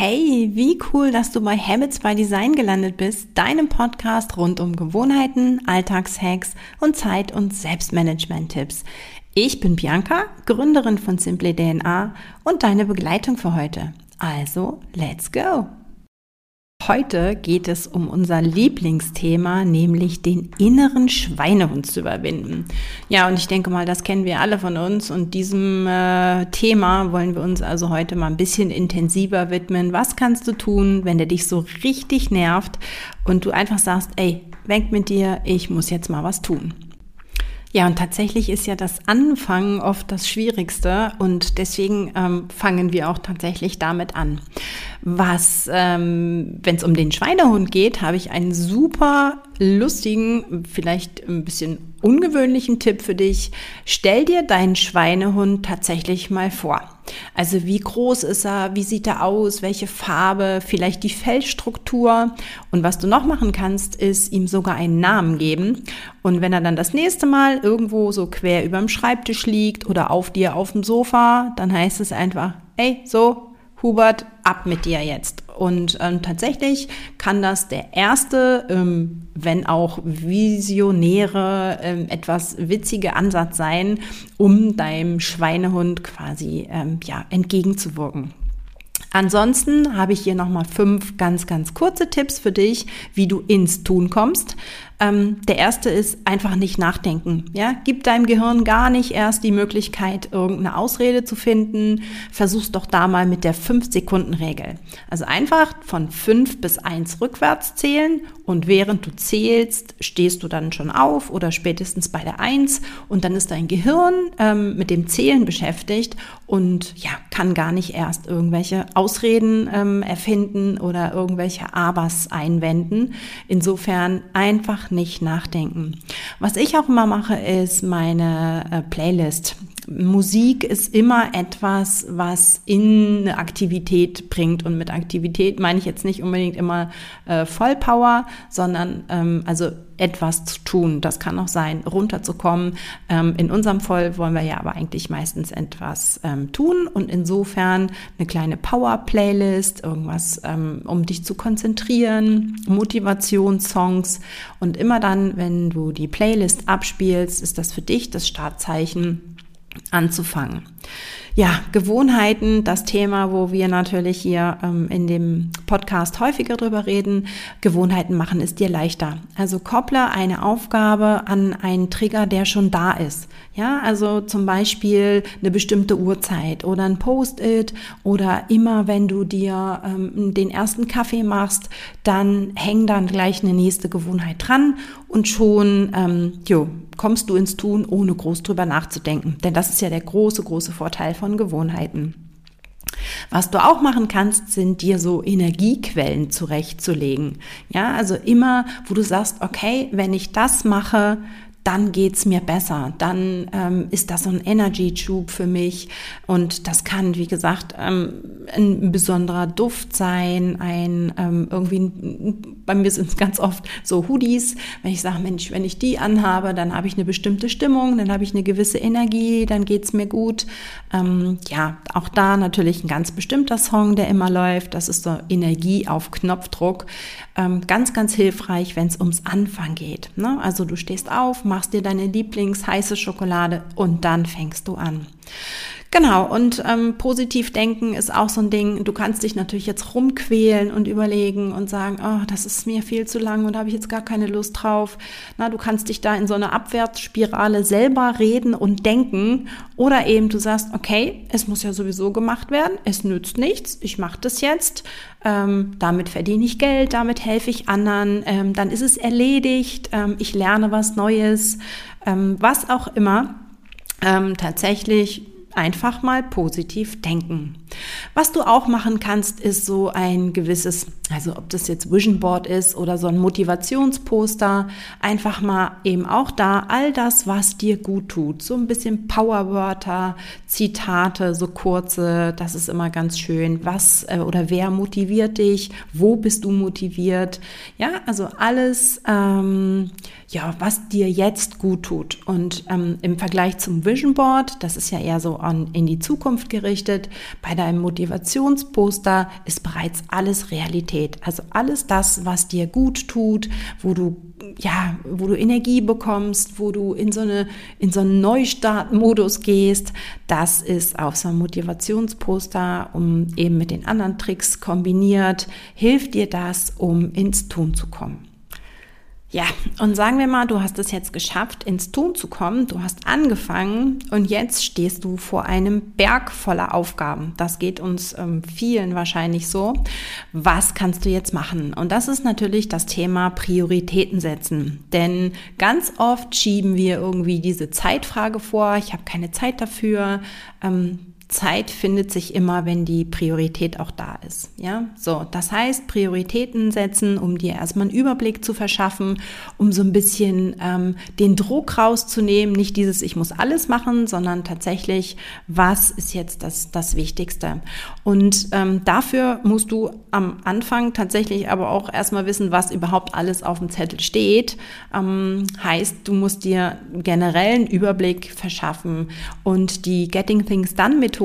Hey, wie cool, dass du bei Habits by Design gelandet bist, deinem Podcast rund um Gewohnheiten, Alltagshacks und Zeit- und Selbstmanagement-Tipps. Ich bin Bianca, Gründerin von Simply DNA und deine Begleitung für heute. Also, let's go! Heute geht es um unser Lieblingsthema, nämlich den inneren Schweinehund zu überwinden. Ja, und ich denke mal, das kennen wir alle von uns und diesem Thema wollen wir uns also heute mal ein bisschen intensiver widmen. Was kannst du tun, wenn der dich so richtig nervt und du einfach sagst, ey, weg mit dir, ich muss jetzt mal was tun. Ja, und tatsächlich ist ja das Anfangen oft das Schwierigste und deswegen fangen wir auch tatsächlich damit an. Wenn es um den Schweinehund geht, habe ich einen super lustigen, vielleicht ein bisschen ungewöhnlichen Tipp für dich. Stell dir deinen Schweinehund tatsächlich mal vor. Also wie groß ist er, wie sieht er aus, welche Farbe, vielleicht die Fellstruktur. Und was du noch machen kannst, ist ihm sogar einen Namen geben. Und wenn er dann das nächste Mal irgendwo so quer überm Schreibtisch liegt oder auf dir auf dem Sofa, dann heißt es einfach, hey, so, Hubert, ab mit dir jetzt. Und tatsächlich kann das der erste, wenn auch visionäre, etwas witzige Ansatz sein, um deinem Schweinehund quasi entgegenzuwirken. Ansonsten habe ich hier nochmal 5 ganz, ganz kurze Tipps für dich, wie du ins Tun kommst. Der erste ist einfach nicht nachdenken. Ja? Gib deinem Gehirn gar nicht erst die Möglichkeit, irgendeine Ausrede zu finden. Versuch's doch da mal mit der 5-Sekunden-Regel. Also einfach von 5 bis 1 rückwärts zählen und während du zählst, stehst du dann schon auf oder spätestens bei der 1 und dann ist dein Gehirn mit dem Zählen beschäftigt und ja, kann gar nicht erst irgendwelche Ausreden erfinden oder irgendwelche Abers einwenden. Insofern einfach nicht nachdenken. Was ich auch immer mache, ist meine Playlist. Musik ist immer etwas, was in eine Aktivität bringt. Und mit Aktivität meine ich jetzt nicht unbedingt immer Vollpower, sondern also etwas zu tun. Das kann auch sein, runterzukommen. In unserem Fall wollen wir ja aber eigentlich meistens etwas tun. Und insofern eine kleine Power-Playlist, irgendwas, um dich zu konzentrieren, Motivationssongs. Und immer dann, wenn du die Playlist abspielst, ist das für dich das Startzeichen, anzufangen. Ja, Gewohnheiten, das Thema, wo wir natürlich hier in dem Podcast häufiger drüber reden. Gewohnheiten machen es dir leichter. Also kopple eine Aufgabe an einen Trigger, der schon da ist. Ja, also zum Beispiel eine bestimmte Uhrzeit oder ein Post-it oder immer, wenn du dir den ersten Kaffee machst, dann häng dann gleich eine nächste Gewohnheit dran und schon kommst du ins Tun, ohne groß drüber nachzudenken. Denn das ist ja der große, große Vorteil von Gewohnheiten. Was du auch machen kannst, sind dir so Energiequellen zurechtzulegen. Ja, also immer, wo du sagst, okay, wenn ich das mache, dann geht's mir besser, dann ist das so ein Energy-Schub für mich und das kann, wie gesagt, ein besonderer Duft sein, bei mir sind es ganz oft so Hoodies, wenn ich sage, Mensch, wenn ich die anhabe, dann habe ich eine bestimmte Stimmung, dann habe ich eine gewisse Energie, dann geht's mir gut. Auch da natürlich ein ganz bestimmter Song, der immer läuft, das ist so Energie auf Knopfdruck, ganz, ganz hilfreich, wenn es ums Anfang geht, ne? Also du stehst auf, machst dir deine Lieblingsheiße Schokolade und dann fängst du an. Genau, und positiv denken ist auch so ein Ding. Du kannst dich natürlich jetzt rumquälen und überlegen und sagen, oh, das ist mir viel zu lang und da habe ich jetzt gar keine Lust drauf. Na, du kannst dich da in so eine Abwärtsspirale selber reden und denken. Oder eben du sagst, okay, es muss ja sowieso gemacht werden, es nützt nichts, ich mache das jetzt. Damit verdiene ich Geld, damit helfe ich anderen, dann ist es erledigt, ich lerne was Neues, was auch immer. Tatsächlich einfach mal positiv denken. Was du auch machen kannst, ist so ein gewisses, also ob das jetzt Vision Board ist oder so ein Motivationsposter, einfach mal eben auch da all das, was dir gut tut. So ein bisschen Powerwörter, Zitate, so kurze, das ist immer ganz schön. Was oder wer motiviert dich? Wo bist du motiviert? Ja, also alles, was dir jetzt gut tut. Und im Vergleich zum Vision Board, das ist ja eher so in die Zukunft gerichtet, bei bei deinem Motivationsposter ist bereits alles Realität. Also alles das, was dir gut tut, wo du Energie bekommst, wo du in so einen Neustartmodus gehst, das ist auf so einem Motivationsposter, um eben mit den anderen Tricks kombiniert, hilft dir das, um ins Tun zu kommen. Ja, und sagen wir mal, du hast es jetzt geschafft, ins Tun zu kommen, du hast angefangen und jetzt stehst du vor einem Berg voller Aufgaben. Das geht uns vielen wahrscheinlich so. Was kannst du jetzt machen? Und das ist natürlich das Thema Prioritäten setzen, denn ganz oft schieben wir irgendwie diese Zeitfrage vor, ich habe keine Zeit dafür. Zeit findet sich immer, wenn die Priorität auch da ist. Ja, so, das heißt, Prioritäten setzen, um dir erstmal einen Überblick zu verschaffen, um so ein bisschen den Druck rauszunehmen. Nicht dieses, ich muss alles machen, sondern tatsächlich, was ist jetzt das Wichtigste? Und dafür musst du am Anfang tatsächlich aber auch erstmal wissen, was überhaupt alles auf dem Zettel steht. Heißt, du musst dir generell einen Überblick verschaffen. Und die Getting Things Done Methode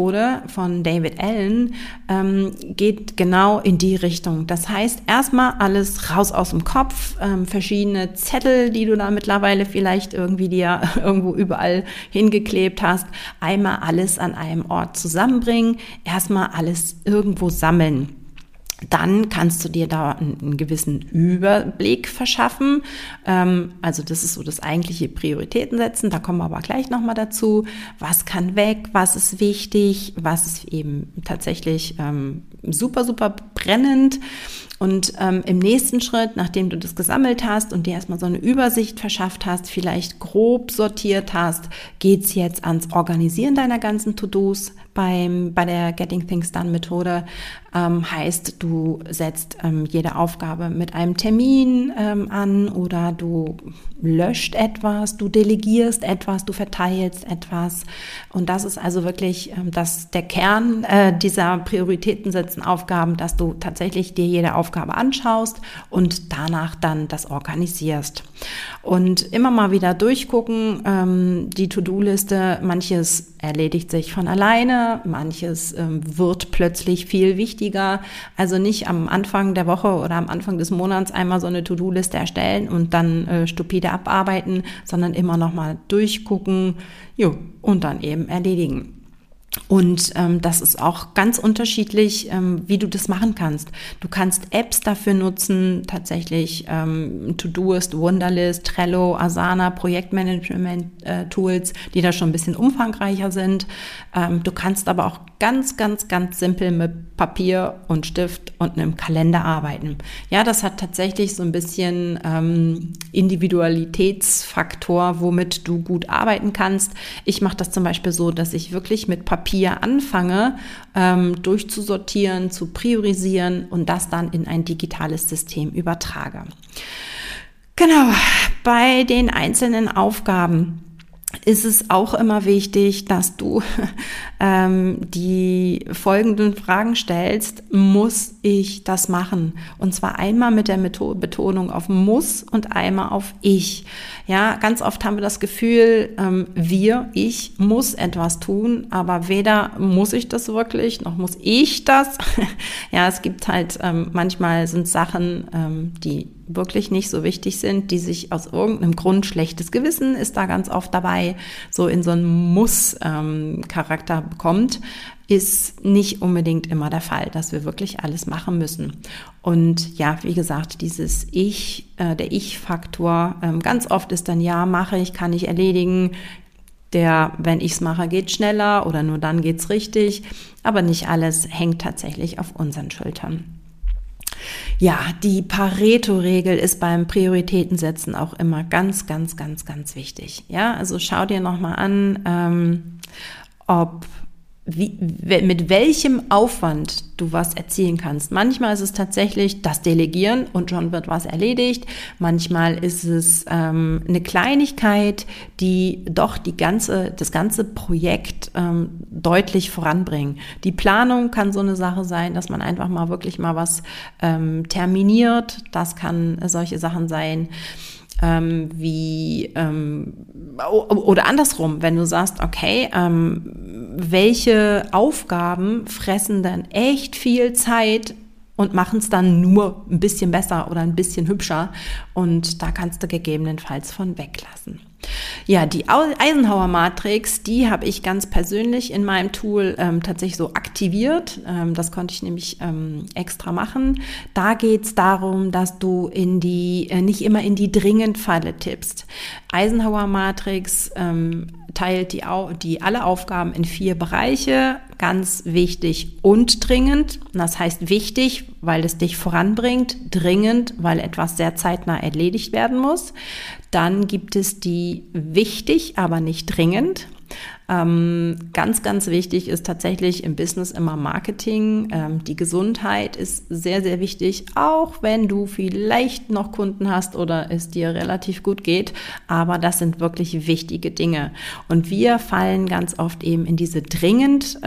von David Allen geht genau in die Richtung. Das heißt, erstmal alles raus aus dem Kopf, verschiedene Zettel, die du da mittlerweile vielleicht irgendwie dir irgendwo überall hingeklebt hast, einmal alles an einem Ort zusammenbringen, erstmal alles irgendwo sammeln. Dann kannst du dir da einen gewissen Überblick verschaffen. Also das ist so das eigentliche Prioritäten setzen. Da kommen wir aber gleich nochmal dazu. Was kann weg? Was ist wichtig? Was ist eben tatsächlich super, super brennend? Und im nächsten Schritt, nachdem du das gesammelt hast und dir erstmal so eine Übersicht verschafft hast, vielleicht grob sortiert hast, geht's jetzt ans Organisieren deiner ganzen To-Dos bei der Getting Things Done Methode. Heißt, du setzt jede Aufgabe mit einem Termin an oder du löscht etwas, du delegierst etwas, du verteilst etwas. Und das ist also wirklich der Kern dieser Prioritäten setzen Aufgaben, dass du tatsächlich dir jede Aufgabe anschaust und danach dann das organisierst. Und immer mal wieder durchgucken, die To-Do-Liste, manches erledigt sich von alleine, manches wird plötzlich viel wichtiger. Also nicht am Anfang der Woche oder am Anfang des Monats einmal so eine To-Do-Liste erstellen und dann stupide abarbeiten, sondern immer noch mal durchgucken, und dann eben erledigen. Und das ist auch ganz unterschiedlich, wie du das machen kannst. Du kannst Apps dafür nutzen, tatsächlich Todoist, Wunderlist, Trello, Asana, Projektmanagement-Tools, die da schon ein bisschen umfangreicher sind. Du kannst aber auch ganz, ganz, ganz simpel mit Papier und Stift und einem Kalender arbeiten. Ja, das hat tatsächlich so ein bisschen Individualitätsfaktor, womit du gut arbeiten kannst. Ich mache das zum Beispiel so, dass ich wirklich mit Papier anfange, durchzusortieren, zu priorisieren und das dann in ein digitales System übertrage. Genau, bei den einzelnen Aufgaben ist es auch immer wichtig, dass du die folgenden Fragen stellst. Muss ich das machen? Und zwar einmal mit der Betonung auf muss und einmal auf ich. Ja, ganz oft haben wir das Gefühl, ich muss etwas tun, aber weder muss ich das wirklich, noch muss ich das. Ja, es gibt halt, manchmal sind Sachen, die wirklich nicht so wichtig sind, die sich aus irgendeinem Grund, schlechtes Gewissen ist da ganz oft dabei, so in so einen Muss-Charakter bekommt, ist nicht unbedingt immer der Fall, dass wir wirklich alles machen müssen. Und ja, wie gesagt, dieses Ich, der Ich-Faktor, ganz oft ist dann, ja, mache ich, kann ich erledigen, wenn ich es mache, geht schneller oder nur dann geht's richtig, aber nicht alles hängt tatsächlich auf unseren Schultern. Ja, die Pareto-Regel ist beim Prioritätensetzen auch immer ganz, ganz, ganz, ganz wichtig. Ja, also schau dir nochmal an, mit welchem Aufwand du was erzielen kannst. Manchmal ist es tatsächlich das Delegieren und schon wird was erledigt. Manchmal ist es eine Kleinigkeit, die doch das ganze Projekt deutlich voranbringt. Die Planung kann so eine Sache sein, dass man einfach mal wirklich mal was terminiert. Das kann solche Sachen sein. Oder andersrum, wenn du sagst, okay, welche Aufgaben fressen dann echt viel Zeit und machen es dann nur ein bisschen besser oder ein bisschen hübscher. Und da kannst du gegebenenfalls von weglassen. Ja, die Eisenhower Matrix, die habe ich ganz persönlich in meinem Tool tatsächlich so aktiviert. Das konnte ich nämlich extra machen. Da geht es darum, dass du in die nicht immer in die Dringend-Falle tippst. Eisenhower Matrix teilt die alle Aufgaben in 4 Bereiche. Ganz wichtig und dringend. Das heißt wichtig, weil es dich voranbringt. Dringend, weil etwas sehr zeitnah erledigt werden muss. Dann gibt es die wichtig, aber nicht dringend. Ganz, ganz wichtig ist tatsächlich im Business immer Marketing. Die Gesundheit ist sehr, sehr wichtig, auch wenn du vielleicht noch Kunden hast oder es dir relativ gut geht. Aber das sind wirklich wichtige Dinge. Und wir fallen ganz oft eben in diese dringend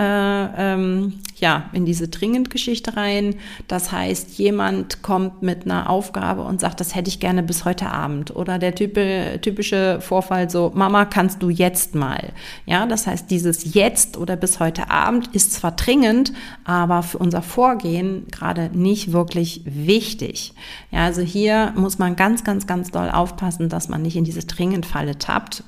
Geschichte rein. Das heißt, jemand kommt mit einer Aufgabe und sagt, das hätte ich gerne bis heute Abend. Oder der typische Vorfall so, Mama, kannst du jetzt mal? Ja, das heißt, dieses Jetzt oder bis heute Abend ist zwar dringend, aber für unser Vorgehen gerade nicht wirklich wichtig. Ja, also hier muss man ganz, ganz, ganz doll aufpassen, dass man nicht in diese Dringend-Falle tappt.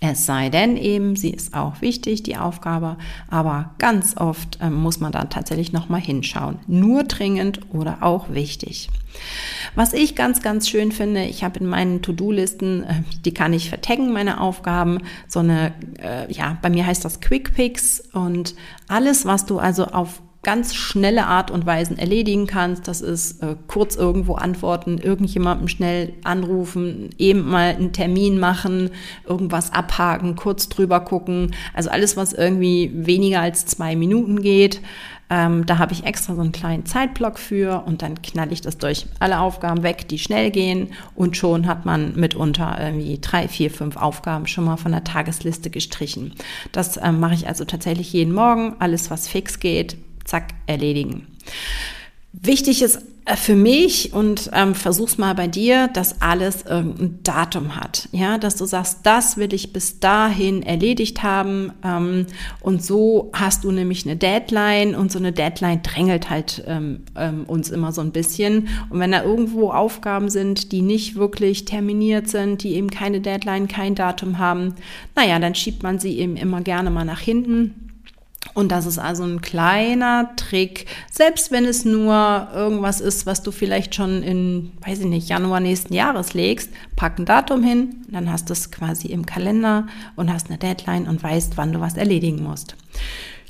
Es sei denn eben, sie ist auch wichtig, die Aufgabe, aber ganz oft muss man dann tatsächlich nochmal hinschauen. Nur dringend oder auch wichtig. Was ich ganz, ganz schön finde, ich habe in meinen To-Do-Listen, die kann ich vertaggen, meine Aufgaben, so eine, bei mir heißt das Quick Picks und alles, was du also auf ganz schnelle Art und Weisen erledigen kannst. Das ist kurz irgendwo antworten, irgendjemandem schnell anrufen, eben mal einen Termin machen, irgendwas abhaken, kurz drüber gucken. Also alles, was irgendwie weniger als 2 Minuten geht. Da habe ich extra so einen kleinen Zeitblock für und dann knalle ich das durch alle Aufgaben weg, die schnell gehen und schon hat man mitunter irgendwie 3, 4, 5 Aufgaben schon mal von der Tagesliste gestrichen. Das mache ich also tatsächlich jeden Morgen. Alles, was fix geht, zack, erledigen. Wichtig ist für mich und versuch's mal bei dir, dass alles irgendein Datum hat, ja, dass du sagst, das will ich bis dahin erledigt haben und so hast du nämlich eine Deadline und so eine Deadline drängelt halt uns immer so ein bisschen und wenn da irgendwo Aufgaben sind, die nicht wirklich terminiert sind, die eben keine Deadline, kein Datum haben, naja, dann schiebt man sie eben immer gerne mal nach hinten. Und das ist also ein kleiner Trick, selbst wenn es nur irgendwas ist, was du vielleicht schon in, weiß ich nicht, Januar nächsten Jahres legst, pack ein Datum hin, dann hast du es quasi im Kalender und hast eine Deadline und weißt, wann du was erledigen musst.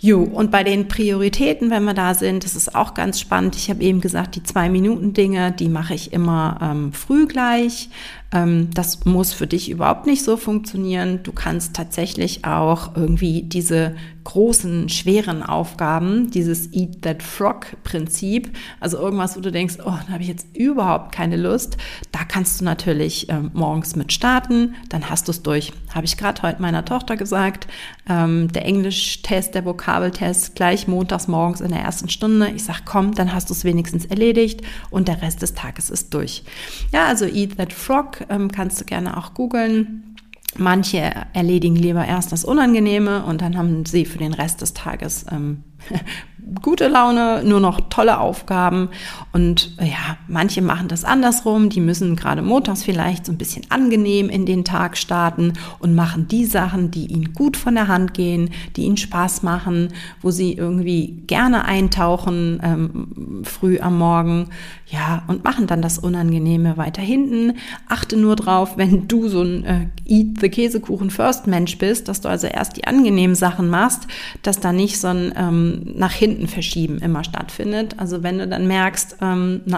Jo, und bei den Prioritäten, wenn wir da sind, das ist auch ganz spannend. Ich habe eben gesagt, die 2-Minuten-Dinge, die mache ich immer früh gleich. Das muss für dich überhaupt nicht so funktionieren. Du kannst tatsächlich auch irgendwie diese großen, schweren Aufgaben, dieses Eat That Frog-Prinzip, also irgendwas, wo du denkst, oh, da habe ich jetzt überhaupt keine Lust, da kannst du natürlich morgens mit starten, dann hast du es durch. Habe ich gerade heute meiner Tochter gesagt, der Englischtest, der Vokabeltest, gleich montags morgens in der ersten Stunde. Ich sage, komm, dann hast du es wenigstens erledigt und der Rest des Tages ist durch. Ja, also Eat That Frog, kannst du gerne auch googeln. Manche erledigen lieber erst das Unangenehme und dann haben sie für den Rest des Tages gute Laune, nur noch tolle Aufgaben und ja, manche machen das andersrum, die müssen gerade montags vielleicht so ein bisschen angenehm in den Tag starten und machen die Sachen, die ihnen gut von der Hand gehen, die ihnen Spaß machen, wo sie irgendwie gerne eintauchen früh am Morgen, ja, und machen dann das Unangenehme weiter hinten. Achte nur drauf, wenn du so ein Eat-the-Käsekuchen-First-Mensch bist, dass du also erst die angenehmen Sachen machst, dass da nicht so ein nach hinten verschieben immer stattfindet. Also wenn du dann merkst,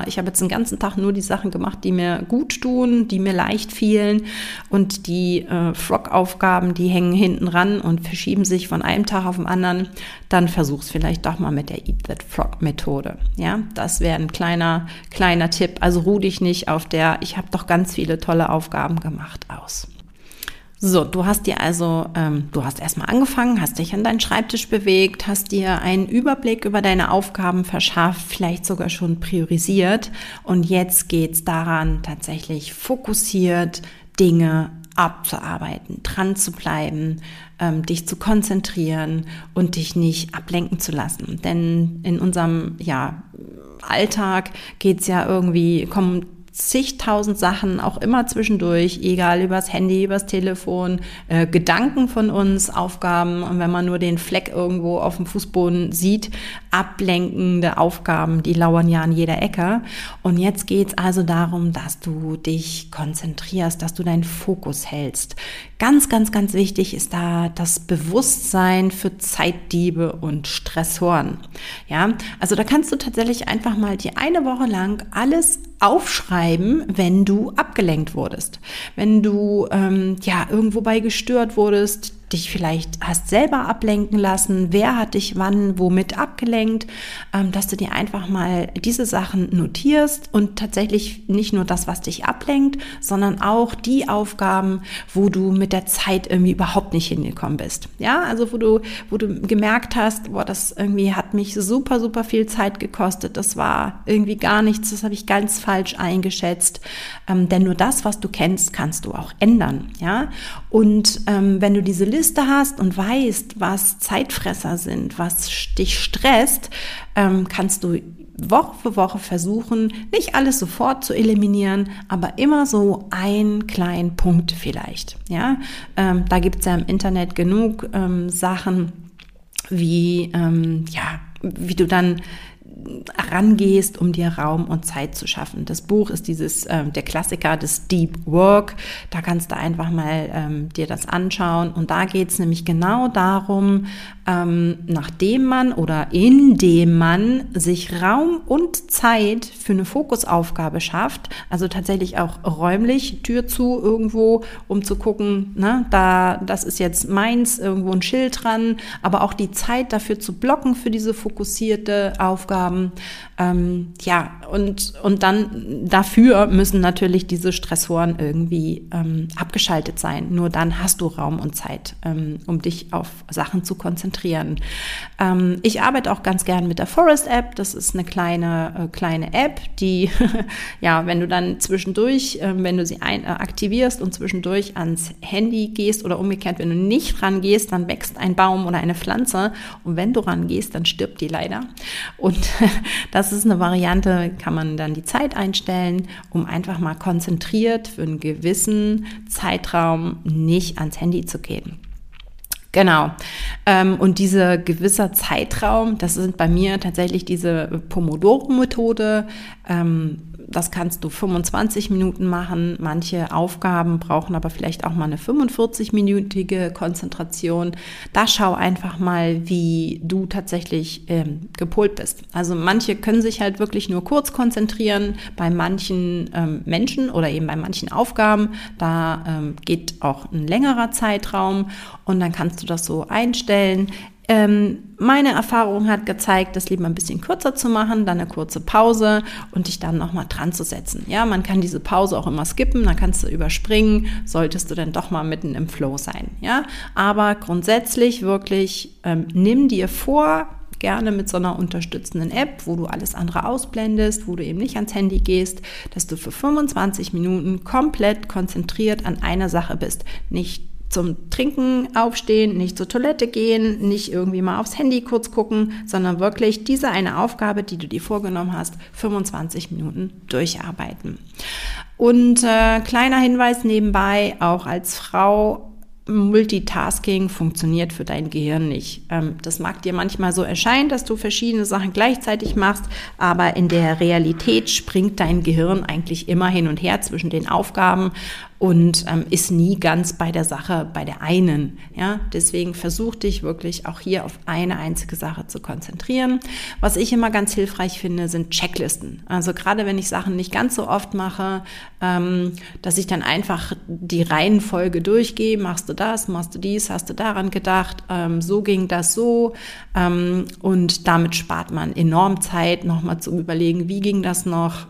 ich habe jetzt den ganzen Tag nur die Sachen gemacht, die mir gut tun, die mir leicht fielen und die Frog-Aufgaben, die hängen hinten ran und verschieben sich von einem Tag auf den anderen, dann versuch's vielleicht doch mal mit der Eat That Frog-Methode. Ja, das wäre ein kleiner Tipp. Also ruh dich nicht auf der, ich habe doch ganz viele tolle Aufgaben gemacht aus. So, du hast dir also, du hast erstmal angefangen, hast dich an deinen Schreibtisch bewegt, hast dir einen Überblick über deine Aufgaben verschafft, vielleicht sogar schon priorisiert. Und jetzt geht's daran, tatsächlich fokussiert Dinge abzuarbeiten, dran zu bleiben, dich zu konzentrieren und dich nicht ablenken zu lassen. Denn in unserem Alltag geht's ja irgendwie, kommen zigtausend Sachen auch immer zwischendurch, egal übers Handy, übers Telefon, Gedanken von uns, Aufgaben. Und wenn man nur den Fleck irgendwo auf dem Fußboden sieht, ablenkende Aufgaben, die lauern ja an jeder Ecke. Und jetzt geht's also darum, dass du dich konzentrierst, dass du deinen Fokus hältst. Ganz, ganz, ganz wichtig ist da das Bewusstsein für Zeitdiebe und Stressoren. Ja, also da kannst du tatsächlich einfach mal die eine Woche lang alles aufschreiben, wenn du abgelenkt wurdest, wenn du irgendwo bei gestört wurdest, dich vielleicht hast selber ablenken lassen, wer hat dich wann womit abgelenkt, dass du dir einfach mal diese Sachen notierst und tatsächlich nicht nur das, was dich ablenkt, sondern auch die Aufgaben, wo du mit der Zeit irgendwie überhaupt nicht hingekommen bist. Ja, also wo du gemerkt hast, boah, das irgendwie hat mich super, super viel Zeit gekostet, das war irgendwie gar nichts, das habe ich ganz falsch eingeschätzt, denn nur das, was du kennst, kannst du auch ändern. Ja, und wenn du diese Liste hast und weißt, was Zeitfresser sind, was dich stresst, kannst du Woche für Woche versuchen, nicht alles sofort zu eliminieren, aber immer so einen kleinen Punkt vielleicht. Ja? Da gibt es ja im Internet genug Sachen, wie du dann rangehst, um dir Raum und Zeit zu schaffen. Das Buch ist der Klassiker des Deep Work. Da kannst du einfach mal dir das anschauen. Und da geht es nämlich genau darum, nachdem man oder indem man sich Raum und Zeit für eine Fokusaufgabe schafft, also tatsächlich auch räumlich, Tür zu irgendwo, um zu gucken, ne, das ist jetzt meins, irgendwo ein Schild dran, aber auch die Zeit dafür zu blocken für diese fokussierte Aufgabe. Und dann dafür müssen natürlich diese Stressoren irgendwie abgeschaltet sein. Nur dann hast du Raum und Zeit, um dich auf Sachen zu konzentrieren. Ich arbeite auch ganz gern mit der Forest-App. Das ist eine kleine App, die, wenn du dann zwischendurch, wenn du sie aktivierst und zwischendurch ans Handy gehst oder umgekehrt, wenn du nicht rangehst, dann wächst ein Baum oder eine Pflanze. Und wenn du rangehst, dann stirbt die leider. Und das ist eine Variante, kann man dann die Zeit einstellen, um einfach mal konzentriert für einen gewissen Zeitraum nicht ans Handy zu gehen. Genau. Und dieser gewisser Zeitraum, das sind bei mir tatsächlich diese Pomodoro-Methode. Das kannst du 25 Minuten machen. Manche Aufgaben brauchen aber vielleicht auch mal eine 45-minütige Konzentration. Da schau einfach mal, wie du tatsächlich gepolt bist. Also manche können sich halt wirklich nur kurz konzentrieren. Bei manchen Menschen oder eben bei manchen Aufgaben, da geht auch ein längerer Zeitraum. Und dann kannst du das so einstellen. Meine Erfahrung hat gezeigt, das lieber ein bisschen kürzer zu machen, dann eine kurze Pause und dich dann nochmal dran zu setzen. Ja, man kann diese Pause auch immer skippen, dann kannst du überspringen, solltest du dann doch mal mitten im Flow sein. Ja, aber grundsätzlich wirklich nimm dir vor, gerne mit so einer unterstützenden App, wo du alles andere ausblendest, wo du eben nicht ans Handy gehst, dass du für 25 Minuten komplett konzentriert an einer Sache bist, nicht zum Trinken aufstehen, nicht zur Toilette gehen, nicht irgendwie mal aufs Handy kurz gucken, sondern wirklich diese eine Aufgabe, die du dir vorgenommen hast, 25 Minuten durcharbeiten. Und kleiner Hinweis nebenbei, auch als Frau, Multitasking funktioniert für dein Gehirn nicht. Das mag dir manchmal so erscheinen, dass du verschiedene Sachen gleichzeitig machst, aber in der Realität springt dein Gehirn eigentlich immer hin und her zwischen den Aufgaben und ist nie ganz bei der Sache, bei der einen. Ja? Deswegen versuch dich wirklich auch hier auf eine einzige Sache zu konzentrieren. Was ich immer ganz hilfreich finde, sind Checklisten. Also gerade wenn ich Sachen nicht ganz so oft mache, dass ich dann einfach die Reihenfolge durchgehe, machst du das, machst du dies, hast du daran gedacht, so ging das so, und damit spart man enorm Zeit, nochmal zu überlegen, wie ging das noch,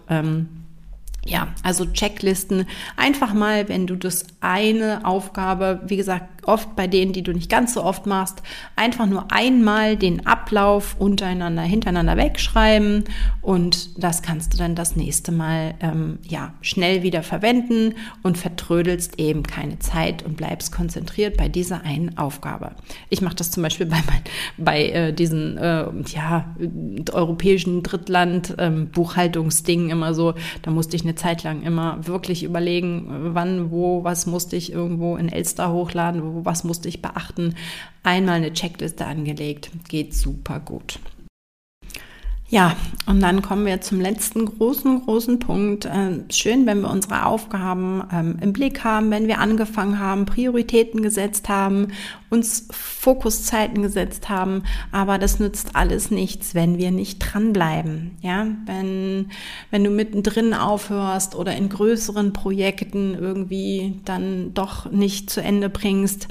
also Checklisten, einfach mal, wenn du das eine Aufgabe, wie gesagt, oft bei denen, die du nicht ganz so oft machst, einfach nur einmal den Ablauf hintereinander wegschreiben und das kannst du dann das nächste Mal schnell wieder verwenden und vertrödelst eben keine Zeit und bleibst konzentriert bei dieser einen Aufgabe. Ich mache das zum Beispiel bei diesen europäischen Drittland-Buchhaltungsdingen immer so, da musste ich eine Zeit lang immer wirklich überlegen, wann, wo, was musste ich irgendwo in Elster hochladen, wo, was musste ich beachten. Einmal eine Checkliste angelegt, geht super gut. Ja, und dann kommen wir zum letzten großen Punkt. Schön, wenn wir unsere Aufgaben im Blick haben, wenn wir angefangen haben, Prioritäten gesetzt haben, uns Fokuszeiten gesetzt haben, aber das nützt alles nichts, wenn wir nicht dranbleiben. Ja, wenn du mittendrin aufhörst oder in größeren Projekten irgendwie dann doch nicht zu Ende bringst,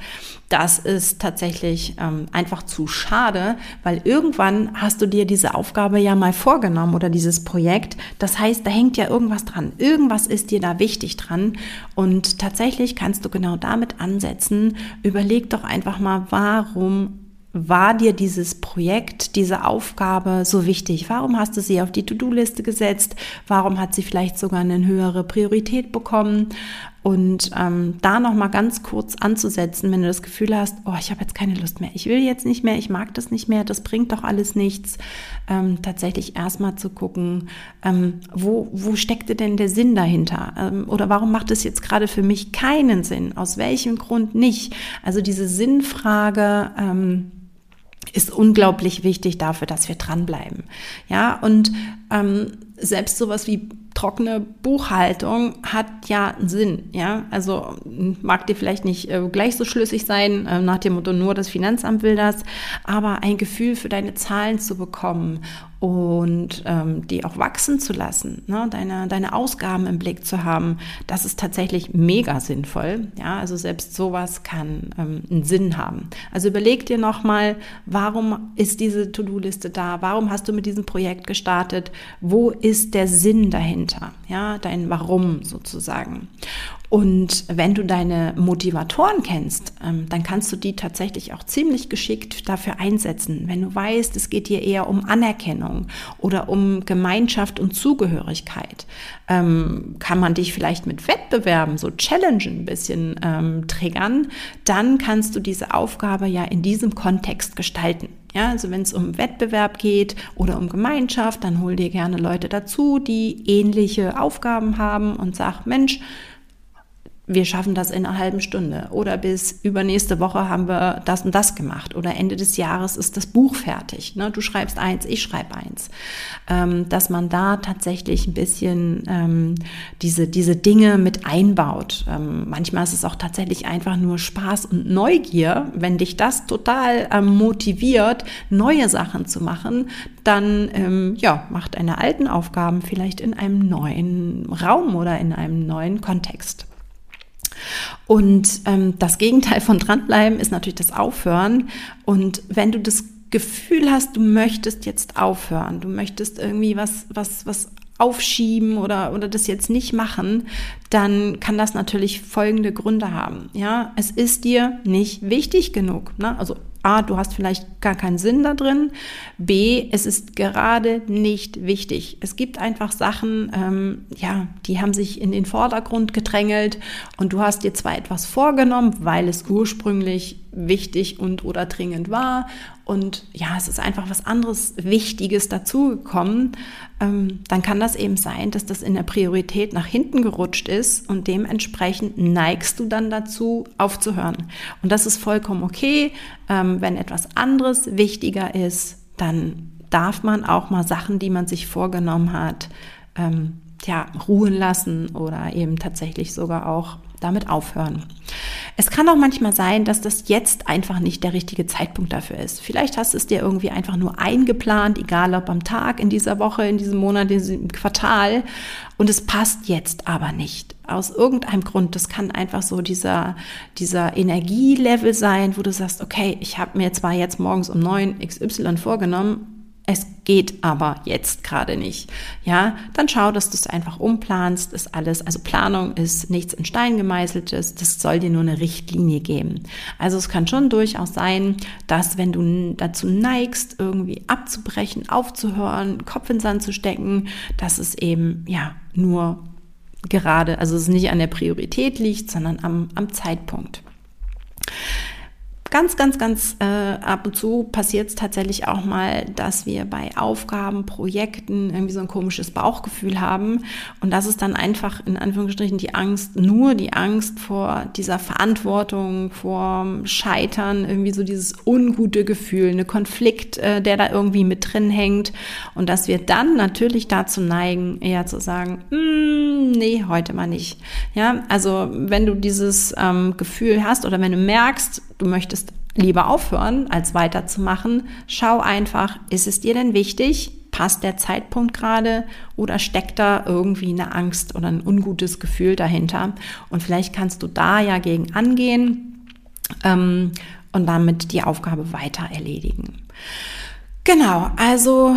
das ist tatsächlich einfach zu schade, weil irgendwann hast du dir diese Aufgabe ja mal vorgenommen oder dieses Projekt. Das heißt, da hängt ja irgendwas dran. Irgendwas ist dir da wichtig dran und tatsächlich kannst du genau damit ansetzen. Überleg doch einfach mal, warum war dir dieses Projekt, diese Aufgabe so wichtig? Warum hast du sie auf die To-Do-Liste gesetzt? Warum hat sie vielleicht sogar eine höhere Priorität bekommen? Und da nochmal ganz kurz anzusetzen, wenn du das Gefühl hast, oh, ich habe jetzt keine Lust mehr, ich will jetzt nicht mehr, ich mag das nicht mehr, das bringt doch alles nichts. Tatsächlich erstmal zu gucken, wo steckte denn der Sinn dahinter? Oder warum macht es jetzt gerade für mich keinen Sinn? Aus welchem Grund nicht? Also diese Sinnfrage ist unglaublich wichtig dafür, dass wir dranbleiben. Ja, und selbst sowas wie trockene Buchhaltung hat ja einen Sinn, ja, also mag dir vielleicht nicht gleich so schlüssig sein, nach dem Motto, nur das Finanzamt will das, aber ein Gefühl für deine Zahlen zu bekommen und die auch wachsen zu lassen, ne? Deine Ausgaben im Blick zu haben, das ist tatsächlich mega sinnvoll, ja, also selbst sowas kann einen Sinn haben. Also überleg dir nochmal, warum ist diese To-Do-Liste da, warum hast du mit diesem Projekt gestartet, wo ist der Sinn dahinter, ja, dein Warum sozusagen. Und wenn du deine Motivatoren kennst, dann kannst du die tatsächlich auch ziemlich geschickt dafür einsetzen. Wenn du weißt, es geht dir eher um Anerkennung oder um Gemeinschaft und Zugehörigkeit, kann man dich vielleicht mit Wettbewerben, so Challengen ein bisschen triggern, dann kannst du diese Aufgabe ja in diesem Kontext gestalten. Ja, also wenn es um Wettbewerb geht oder um Gemeinschaft, dann hol dir gerne Leute dazu, die ähnliche Aufgaben haben und sag, Mensch, wir schaffen das in einer halben Stunde oder bis übernächste Woche haben wir das und das gemacht oder Ende des Jahres ist das Buch fertig. Ne? Du schreibst eins, ich schreibe eins. Dass man da tatsächlich ein bisschen diese Dinge mit einbaut. Manchmal ist es auch tatsächlich einfach nur Spaß und Neugier. Wenn dich das total motiviert, neue Sachen zu machen, dann macht deine alten Aufgaben vielleicht in einem neuen Raum oder in einem neuen Kontext. Und das Gegenteil von dranbleiben ist natürlich das Aufhören. Und wenn du das Gefühl hast, du möchtest jetzt aufhören, du möchtest irgendwie was aufschieben oder das jetzt nicht machen, dann kann das natürlich folgende Gründe haben. Ja, es ist dir nicht wichtig genug, ne? Also A, du hast vielleicht gar keinen Sinn da drin. B, es ist gerade nicht wichtig. Es gibt einfach Sachen, die haben sich in den Vordergrund gedrängelt und du hast dir zwar etwas vorgenommen, weil es ursprünglich wichtig und oder dringend war und ja, es ist einfach was anderes Wichtiges dazugekommen, dann kann das eben sein, dass das in der Priorität nach hinten gerutscht ist und dementsprechend neigst du dann dazu, aufzuhören. Und das ist vollkommen okay. Wenn etwas anderes wichtiger ist, dann darf man auch mal Sachen, die man sich vorgenommen hat, ruhen lassen oder eben tatsächlich sogar auch damit aufhören. Es kann auch manchmal sein, dass das jetzt einfach nicht der richtige Zeitpunkt dafür ist. Vielleicht hast du es dir irgendwie einfach nur eingeplant, egal ob am Tag, in dieser Woche, in diesem Monat, in diesem Quartal und es passt jetzt aber nicht. Aus irgendeinem Grund, das kann einfach so dieser Energielevel sein, wo du sagst, okay, ich habe mir zwar jetzt morgens um 9 XY vorgenommen, es geht aber jetzt gerade nicht, ja, dann schau, dass du es einfach umplanst, ist alles, also Planung ist nichts in Stein gemeißeltes, das soll dir nur eine Richtlinie geben. Also es kann schon durchaus sein, dass wenn du dazu neigst, irgendwie abzubrechen, aufzuhören, Kopf in den Sand zu stecken, dass es eben, ja, nur gerade, also es nicht an der Priorität liegt, sondern am Zeitpunkt. Ganz ab und zu passiert es tatsächlich auch mal, dass wir bei Aufgaben, Projekten irgendwie so ein komisches Bauchgefühl haben. Und das ist dann einfach in Anführungsstrichen die Angst vor dieser Verantwortung, vor Scheitern, irgendwie so dieses ungute Gefühl, ein Konflikt, der da irgendwie mit drin hängt. Und dass wir dann natürlich dazu neigen, eher zu sagen, nee, heute mal nicht. Ja, also wenn du dieses Gefühl hast oder wenn du merkst, du möchtest lieber aufhören, als weiterzumachen, schau einfach, ist es dir denn wichtig? Passt der Zeitpunkt gerade oder steckt da irgendwie eine Angst oder ein ungutes Gefühl dahinter? Und vielleicht kannst du da ja gegen angehen und damit die Aufgabe weiter erledigen. Genau, also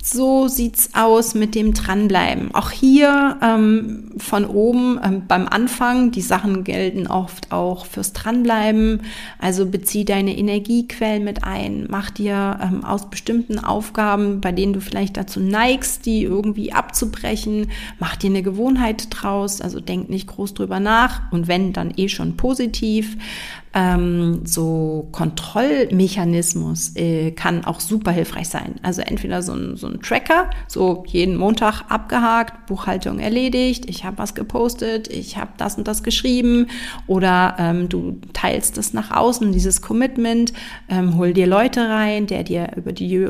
so sieht's aus mit dem Dranbleiben. Auch hier von oben beim Anfang, die Sachen gelten oft auch fürs Dranbleiben. Also bezieh deine Energiequellen mit ein, mach dir aus bestimmten Aufgaben, bei denen du vielleicht dazu neigst, die irgendwie abzubrechen, mach dir eine Gewohnheit draus, also denk nicht groß drüber nach und wenn, dann schon positiv. So Kontrollmechanismus kann auch super hilfreich sein. Also entweder so ein Tracker, so jeden Montag abgehakt, Buchhaltung erledigt, ich habe was gepostet, ich habe das und das geschrieben oder du teilst es nach außen, dieses Commitment, hol dir Leute rein, der dir über die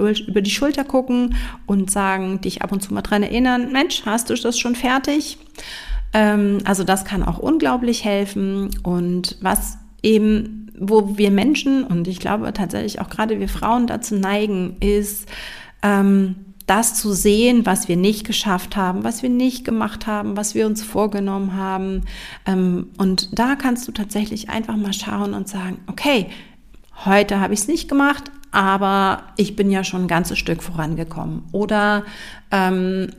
Schulter gucken und sagen, dich ab und zu mal dran erinnern, Mensch, hast du das schon fertig? Also das kann auch unglaublich helfen und was eben, wo wir Menschen, und ich glaube tatsächlich auch gerade wir Frauen dazu neigen, ist das zu sehen, was wir nicht geschafft haben, was wir nicht gemacht haben, was wir uns vorgenommen haben. Und da kannst du tatsächlich einfach mal schauen und sagen, okay, heute habe ich es nicht gemacht, aber ich bin ja schon ein ganzes Stück vorangekommen. Oder,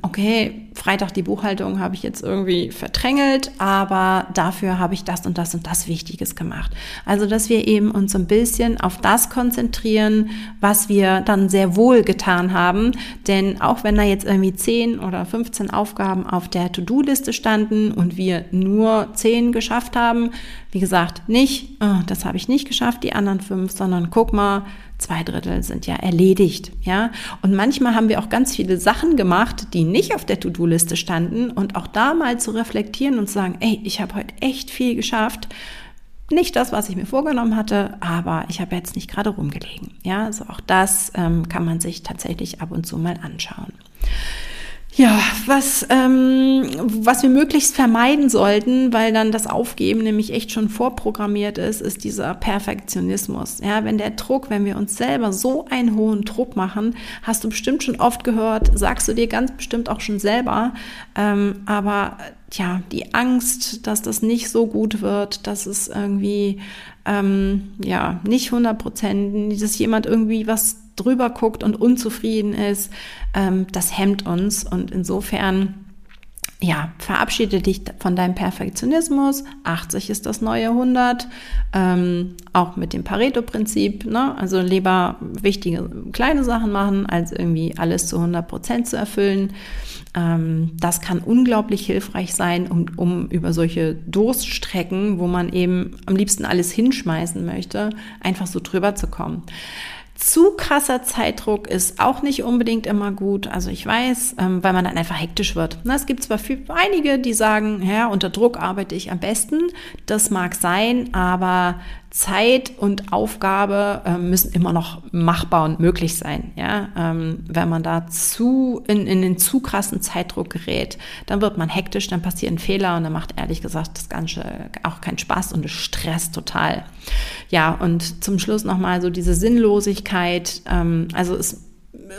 okay, Freitag die Buchhaltung habe ich jetzt irgendwie verdrängelt, aber dafür habe ich das und das und das Wichtiges gemacht. Also, dass wir eben uns so ein bisschen auf das konzentrieren, was wir dann sehr wohl getan haben. Denn auch wenn da jetzt irgendwie 10 oder 15 Aufgaben auf der To-Do-Liste standen und wir nur 10 geschafft haben, wie gesagt, nicht, das habe ich nicht geschafft, die anderen 5, sondern guck mal, 2/3 sind ja erledigt, ja. Und manchmal haben wir auch ganz viele Sachen gemacht, die nicht auf der To-Do-Liste standen und auch da mal zu reflektieren und zu sagen, ey, ich habe heute echt viel geschafft. Nicht das, was ich mir vorgenommen hatte, aber ich habe jetzt nicht gerade rumgelegen, ja. Also auch das kann man sich tatsächlich ab und zu mal anschauen. Ja, was wir möglichst vermeiden sollten, weil dann das Aufgeben nämlich echt schon vorprogrammiert ist, ist dieser Perfektionismus. Ja, wenn wir uns selber so einen hohen Druck machen, hast du bestimmt schon oft gehört, sagst du dir ganz bestimmt auch schon selber, aber ja, die Angst, dass das nicht so gut wird, dass es irgendwie nicht 100%, dass jemand irgendwie was drüber guckt und unzufrieden ist, das hemmt uns und insofern, ja, verabschiede dich von deinem Perfektionismus, 80 ist das neue 100, auch mit dem Pareto-Prinzip, ne? Also lieber wichtige kleine Sachen machen, als irgendwie alles zu 100% zu erfüllen. Das kann unglaublich hilfreich sein, um über solche Durststrecken, wo man eben am liebsten alles hinschmeißen möchte, einfach so drüber zu kommen. Zu krasser Zeitdruck ist auch nicht unbedingt immer gut. Also ich weiß, weil man dann einfach hektisch wird. Es gibt zwar einige, die sagen, ja, unter Druck arbeite ich am besten. Das mag sein, aber Zeit und Aufgabe müssen immer noch machbar und möglich sein. Ja? Wenn man da in den zu krassen Zeitdruck gerät, dann wird man hektisch, dann passieren Fehler und dann macht ehrlich gesagt das Ganze auch keinen Spaß und es stresst total. Ja, und zum Schluss nochmal so diese Sinnlosigkeit. Also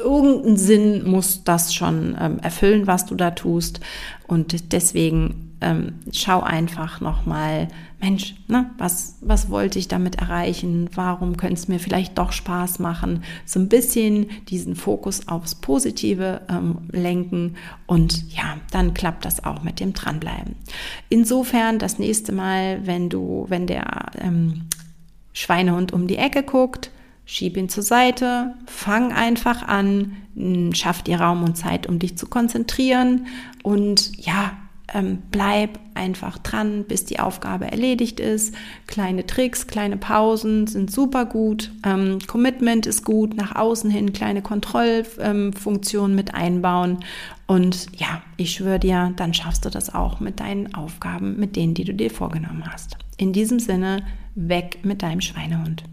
irgendeinen Sinn muss das schon erfüllen, was du da tust und deswegen schau einfach nochmal, Mensch, ne, was wollte ich damit erreichen? Warum könnte es mir vielleicht doch Spaß machen? So ein bisschen diesen Fokus aufs Positive lenken und ja, dann klappt das auch mit dem Dranbleiben. Insofern das nächste Mal, wenn der Schweinehund um die Ecke guckt, schieb ihn zur Seite, fang einfach an, schaff dir Raum und Zeit, um dich zu konzentrieren und ja, bleib einfach dran, bis die Aufgabe erledigt ist. Kleine Tricks, kleine Pausen sind super gut. Commitment ist gut, nach außen hin kleine Kontrollfunktionen mit einbauen. Und ja, ich schwöre dir, dann schaffst du das auch mit deinen Aufgaben, mit denen, die du dir vorgenommen hast. In diesem Sinne, weg mit deinem Schweinehund.